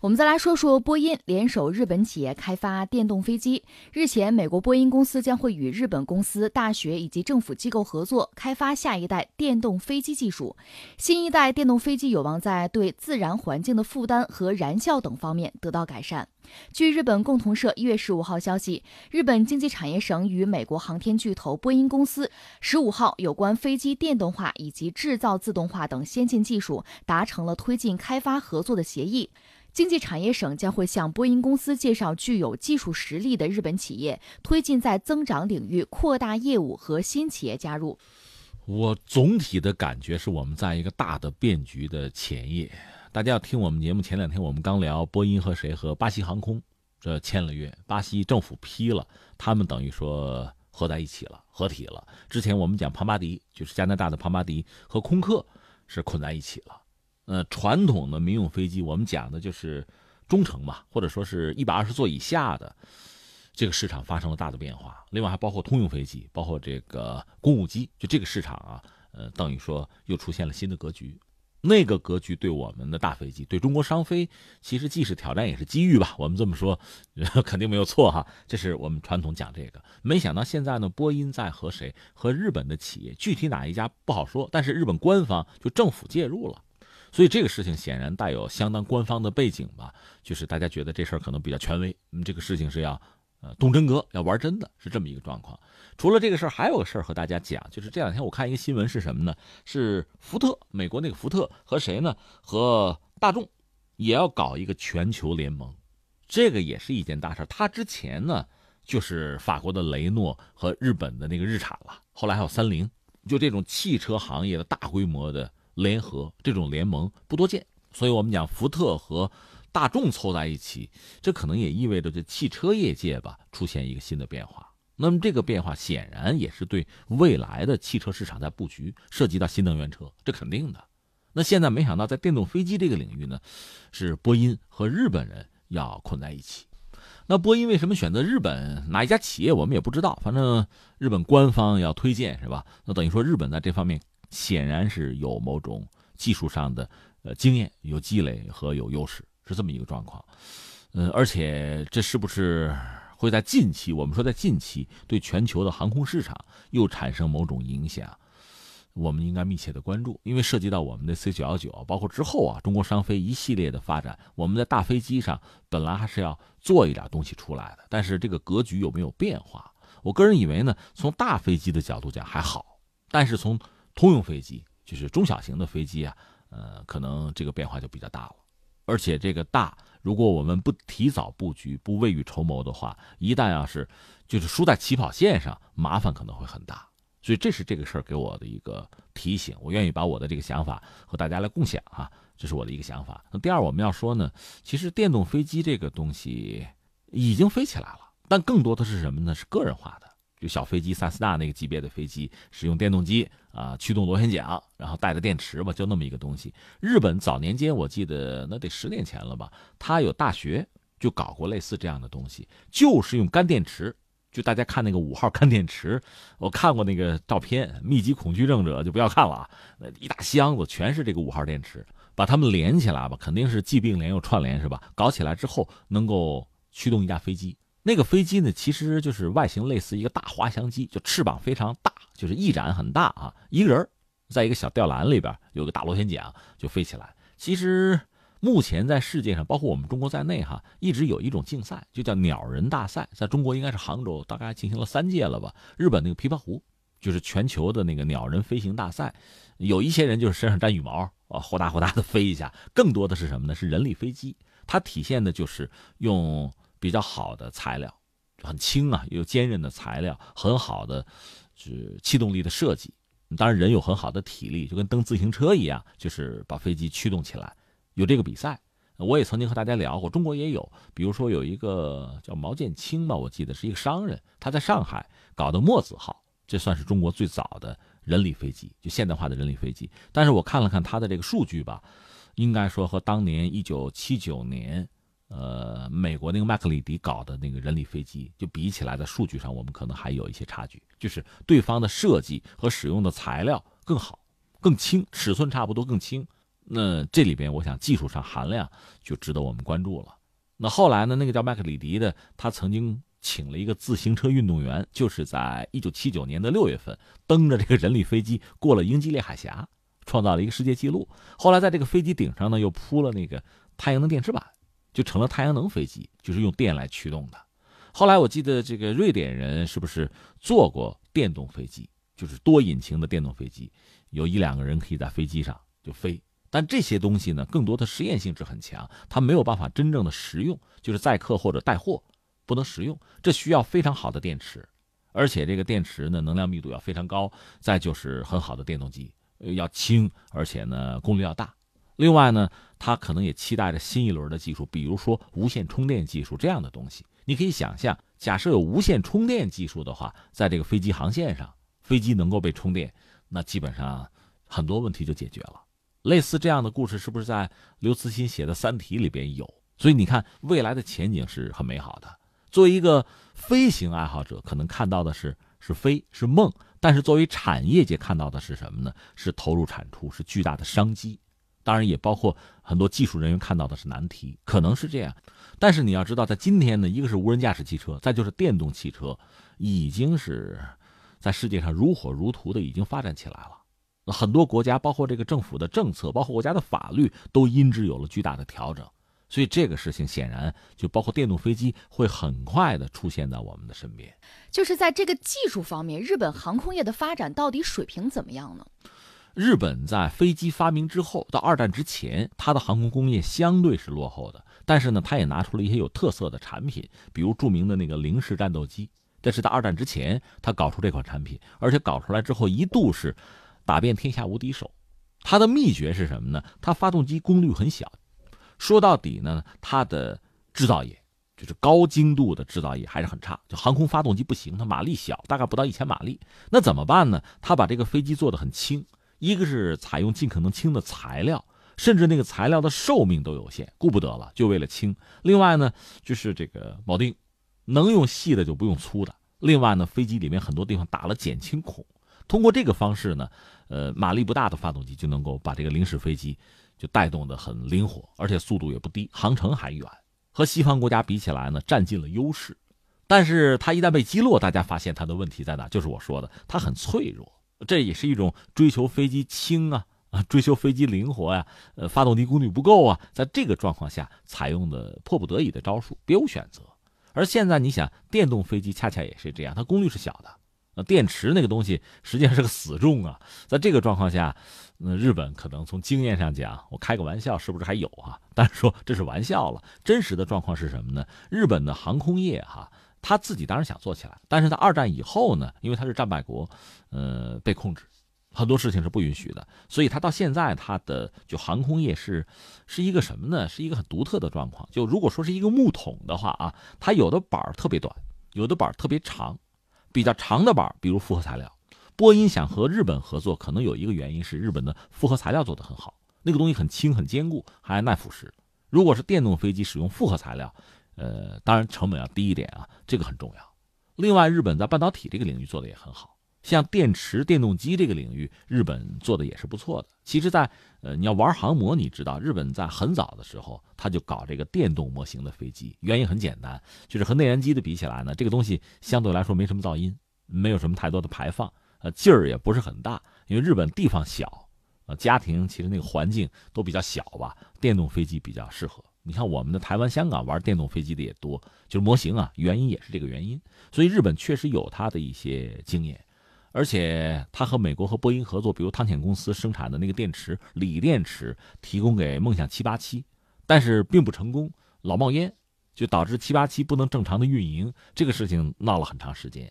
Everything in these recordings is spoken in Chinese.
我们再来说说波音联手日本企业开发电动飞机。日前，美国波音公司将会与日本公司、大学以及政府机构合作，开发下一代电动飞机技术。新一代电动飞机有望在对自然环境的负担和燃效等方面得到改善。据日本共同社1月15号消息，日本经济产业省与美国航天巨头波音公司15号有关飞机电动化以及制造自动化等先进技术达成了推进开发合作的协议。经济产业省将会向波音公司介绍具有技术实力的日本企业，推进在增长领域扩大业务和新企业加入。我总体的感觉是我们在一个大的变局的前夜。大家要听我们节目，前2天我们刚聊波音和谁和巴西航空这签了约，巴西政府批了，他们等于说合在一起了，合体了。之前我们讲庞巴迪，就是加拿大的庞巴迪和空客是捆在一起了。传统的民用飞机我们讲的就是中程吧，或者说是120座以下的，这个市场发生了大的变化。另外还包括通用飞机，包括这个公务机，就这个市场啊，等于说又出现了新的格局。那个格局对我们的大飞机，对中国商飞，其实既是挑战也是机遇吧，我们这么说肯定没有错哈。这是我们传统讲这个。没想到现在呢，波音在和谁，和日本的企业，具体哪一家不好说，但是日本官方就政府介入了。所以这个事情显然带有相当官方的背景吧，就是大家觉得这事儿可能比较权威，这个事情是要动真格，要玩真的，是这么一个状况。除了这个事儿，还有个事儿和大家讲，就是这2天我看一个新闻是什么呢？是福特，美国那个福特和谁呢？和大众也要搞一个全球联盟，这个也是一件大事。他之前呢就是法国的雷诺和日本的那个日产了，后来还有30，就这种汽车行业的大规模的联合，这种联盟不多见。所以我们讲福特和大众凑在一起，这可能也意味着这汽车业界吧出现一个新的变化。那么这个变化显然也是对未来的汽车市场在布局，涉及到新能源车，这肯定的。那现在没想到在电动飞机这个领域呢，是波音和日本人要捆在一起。那波音为什么选择日本，哪一家企业我们也不知道，反正日本官方要推荐是吧？那等于说日本在这方面显然是有某种技术上的经验，有积累和有优势，是这么一个状况。而且这是不是会在近期，我们说在近期对全球的航空市场又产生某种影响，我们应该密切的关注，因为涉及到我们的 C919， 包括之后啊中国商飞一系列的发展，我们在大飞机上本来还是要做一点东西出来的，但是这个格局有没有变化？我个人以为呢，从大飞机的角度讲还好，但是从通用飞机，就是中小型的飞机啊，可能这个变化就比较大了。而且这个大，如果我们不提早布局，不未雨绸缪的话，一旦要是就是输在起跑线上，麻烦可能会很大。所以这是这个事儿给我的一个提醒，我愿意把我的这个想法和大家来共享啊，这是我的一个想法。那第二，我们要说呢，其实电动飞机这个东西已经飞起来了，但更多的是什么呢？是个人化的。就小飞机340那个级别的飞机，使用电动机啊，驱动螺旋桨，然后带着电池吧，就那么一个东西。日本早年间我记得那得10年前了吧，它有大学就搞过类似这样的东西，就是用干电池，就大家看那个5号干电池，我看过那个照片，密集恐惧症者就不要看了啊，一大箱子全是这个5号电池，把它们连起来吧，肯定是既并联又串联是吧？搞起来之后能够驱动一架飞机。那个飞机呢，其实就是外形类似一个大滑翔机，就翅膀非常大，就是翼展很大啊。一个人在一个小吊篮里边有个大螺旋桨就飞起来。其实目前在世界上，包括我们中国在内哈，一直有一种竞赛，就叫鸟人大赛，在中国应该是杭州，大概进行了3届了吧。日本那个琵琶湖就是全球的那个鸟人飞行大赛，有一些人就是身上沾羽毛啊，豁大豁大的飞一下。更多的是什么呢？是人力飞机，它体现的就是用比较好的材料，很轻啊，有坚韧的材料，很好的气动力的设计。当然人有很好的体力，就跟蹬自行车一样，就是把飞机驱动起来。有这个比赛，我也曾经和大家聊过，中国也有，比如说有一个叫毛剑卿吧，我记得是一个商人，他在上海搞的墨子号，这算是中国最早的人力飞机，就现代化的人力飞机。但是我看了看他的这个数据吧，应该说和当年1979年美国那个麦克里迪搞的那个人力飞机就比起来，在数据上我们可能还有一些差距，就是对方的设计和使用的材料更好，更轻，尺寸差不多更轻，那这里边我想技术上含量就值得我们关注了。那后来呢，那个叫麦克里迪的，他曾经请了一个自行车运动员，就是在1979年的6月份蹬着这个人力飞机过了英吉利海峡，创造了一个世界纪录。后来在这个飞机顶上呢又铺了那个太阳能电池板，就成了太阳能飞机，就是用电来驱动的。后来我记得这个瑞典人是不是做过电动飞机，就是多引擎的电动飞机，有1-2个人可以在飞机上就飞。但这些东西呢，更多的实验性质很强，它没有办法真正的实用，就是载客或者带货不能实用，这需要非常好的电池，而且这个电池呢能量密度要非常高，再就是很好的电动机，要轻，而且呢功率要大。另外呢，它可能也期待着新一轮的技术，比如说无线充电技术这样的东西。你可以想象，假设有无线充电技术的话，在这个飞机航线上，飞机能够被充电，那基本上很多问题就解决了。类似这样的故事是不是在刘慈欣写的《三体》里边有？所以你看，未来的前景是很美好的。作为一个飞行爱好者，可能看到的是飞，是梦，但是作为产业界看到的是什么呢？是投入产出，是巨大的商机。当然也包括很多技术人员看到的是难题，可能是这样。但是你要知道，在今天呢，一个是无人驾驶汽车，再就是电动汽车，已经是在世界上如火如荼的已经发展起来了。很多国家包括这个政府的政策，包括国家的法律，都因之有了巨大的调整。所以这个事情显然就包括电动飞机会很快的出现在我们的身边。就是在这个技术方面，日本航空业的发展到底水平怎么样呢？日本在飞机发明之后，到2战之前，它的航空工业相对是落后的，但是呢，它也拿出了一些有特色的产品，比如著名的那个零式战斗机。这是在2战之前它搞出这款产品，而且搞出来之后一度是打遍天下无敌手。它的秘诀是什么呢？它发动机功率很小。说到底呢，它的制造业就是高精度的制造业还是很差，就航空发动机不行，它马力小，大概不到1000马力。那怎么办呢？它把这个飞机做得很轻，一个是采用尽可能轻的材料，甚至那个材料的寿命都有限，顾不得了，就为了轻。另外呢，就是这个铆钉能用细的就不用粗的。另外呢，飞机里面很多地方打了减轻孔，通过这个方式呢，马力不大的发动机就能够把这个零式飞机就带动得很灵活，而且速度也不低，航程还远，和西方国家比起来呢，占尽了优势。但是它一旦被击落，大家发现它的问题在哪？就是我说的，它很脆弱。这也是一种追求飞机轻啊，追求飞机灵活呀、发动机功率不够啊，在这个状况下采用的迫不得已的招数，别无选择。而现在你想，电动飞机恰恰也是这样，它功率是小的。电池那个东西实际上是个死重啊，在这个状况下，日本可能从经验上讲，我开个玩笑是不是还有啊？但是说这是玩笑了，真实的状况是什么呢？日本的航空业哈，他自己当然想做起来，但是在2战以后呢，因为他是战败国，被控制，很多事情是不允许的，所以他到现在他的就航空业是一个什么呢？是一个很独特的状况。就如果说是一个木桶的话啊，它有的板特别短，有的板特别长。比较长的板，比如复合材料，波音想和日本合作，可能有一个原因是日本的复合材料做得很好，那个东西很轻很坚固，还耐腐蚀。如果是电动飞机使用复合材料，当然成本要低一点啊，这个很重要。另外，日本在半导体这个领域做得也很好，像电池、电动机这个领域，日本做的也是不错的。其实在你要玩航模，你知道日本在很早的时候他就搞这个电动模型的飞机，原因很简单，就是和内燃机的比起来呢，这个东西相对来说没什么噪音，没有什么太多的排放，劲儿也不是很大，因为日本地方小，家庭其实那个环境都比较小吧，电动飞机比较适合。你看我们的台湾、香港玩电动飞机的也多，就是模型啊，原因也是这个原因。所以日本确实有它的一些经验。而且他和美国和波音合作，比如汤浅公司生产的那个电池锂电池，提供给梦想787，但是并不成功，老冒烟，就导致787不能正常的运营，这个事情闹了很长时间。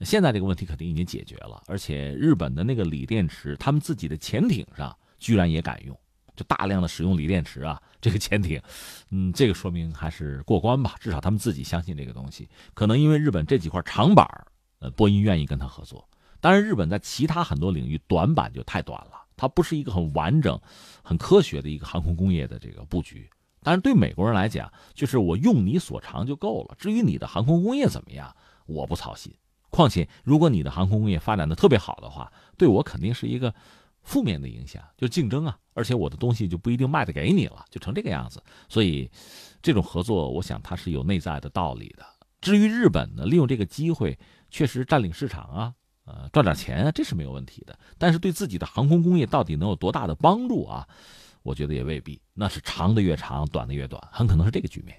现在这个问题肯定已经解决了，而且日本的那个锂电池，他们自己的潜艇上居然也敢用，就大量的使用锂电池啊，这个潜艇，这个说明还是过关吧，至少他们自己相信这个东西。可能因为日本这几块长板，波音愿意跟他合作。当然，日本在其他很多领域短板就太短了，它不是一个很完整、很科学的一个航空工业的这个布局。但是对美国人来讲，就是我用你所长就够了，至于你的航空工业怎么样，我不操心。况且，如果你的航空工业发展的特别好的话，对我肯定是一个负面的影响，就是竞争啊，而且我的东西就不一定卖得给你了，就成这个样子。所以这种合作，我想它是有内在的道理的。至于日本呢，利用这个机会确实占领市场啊，赚点钱啊，这是没有问题的。但是对自己的航空工业到底能有多大的帮助啊，我觉得也未必，那是长的越长，短的越短，很可能是这个局面。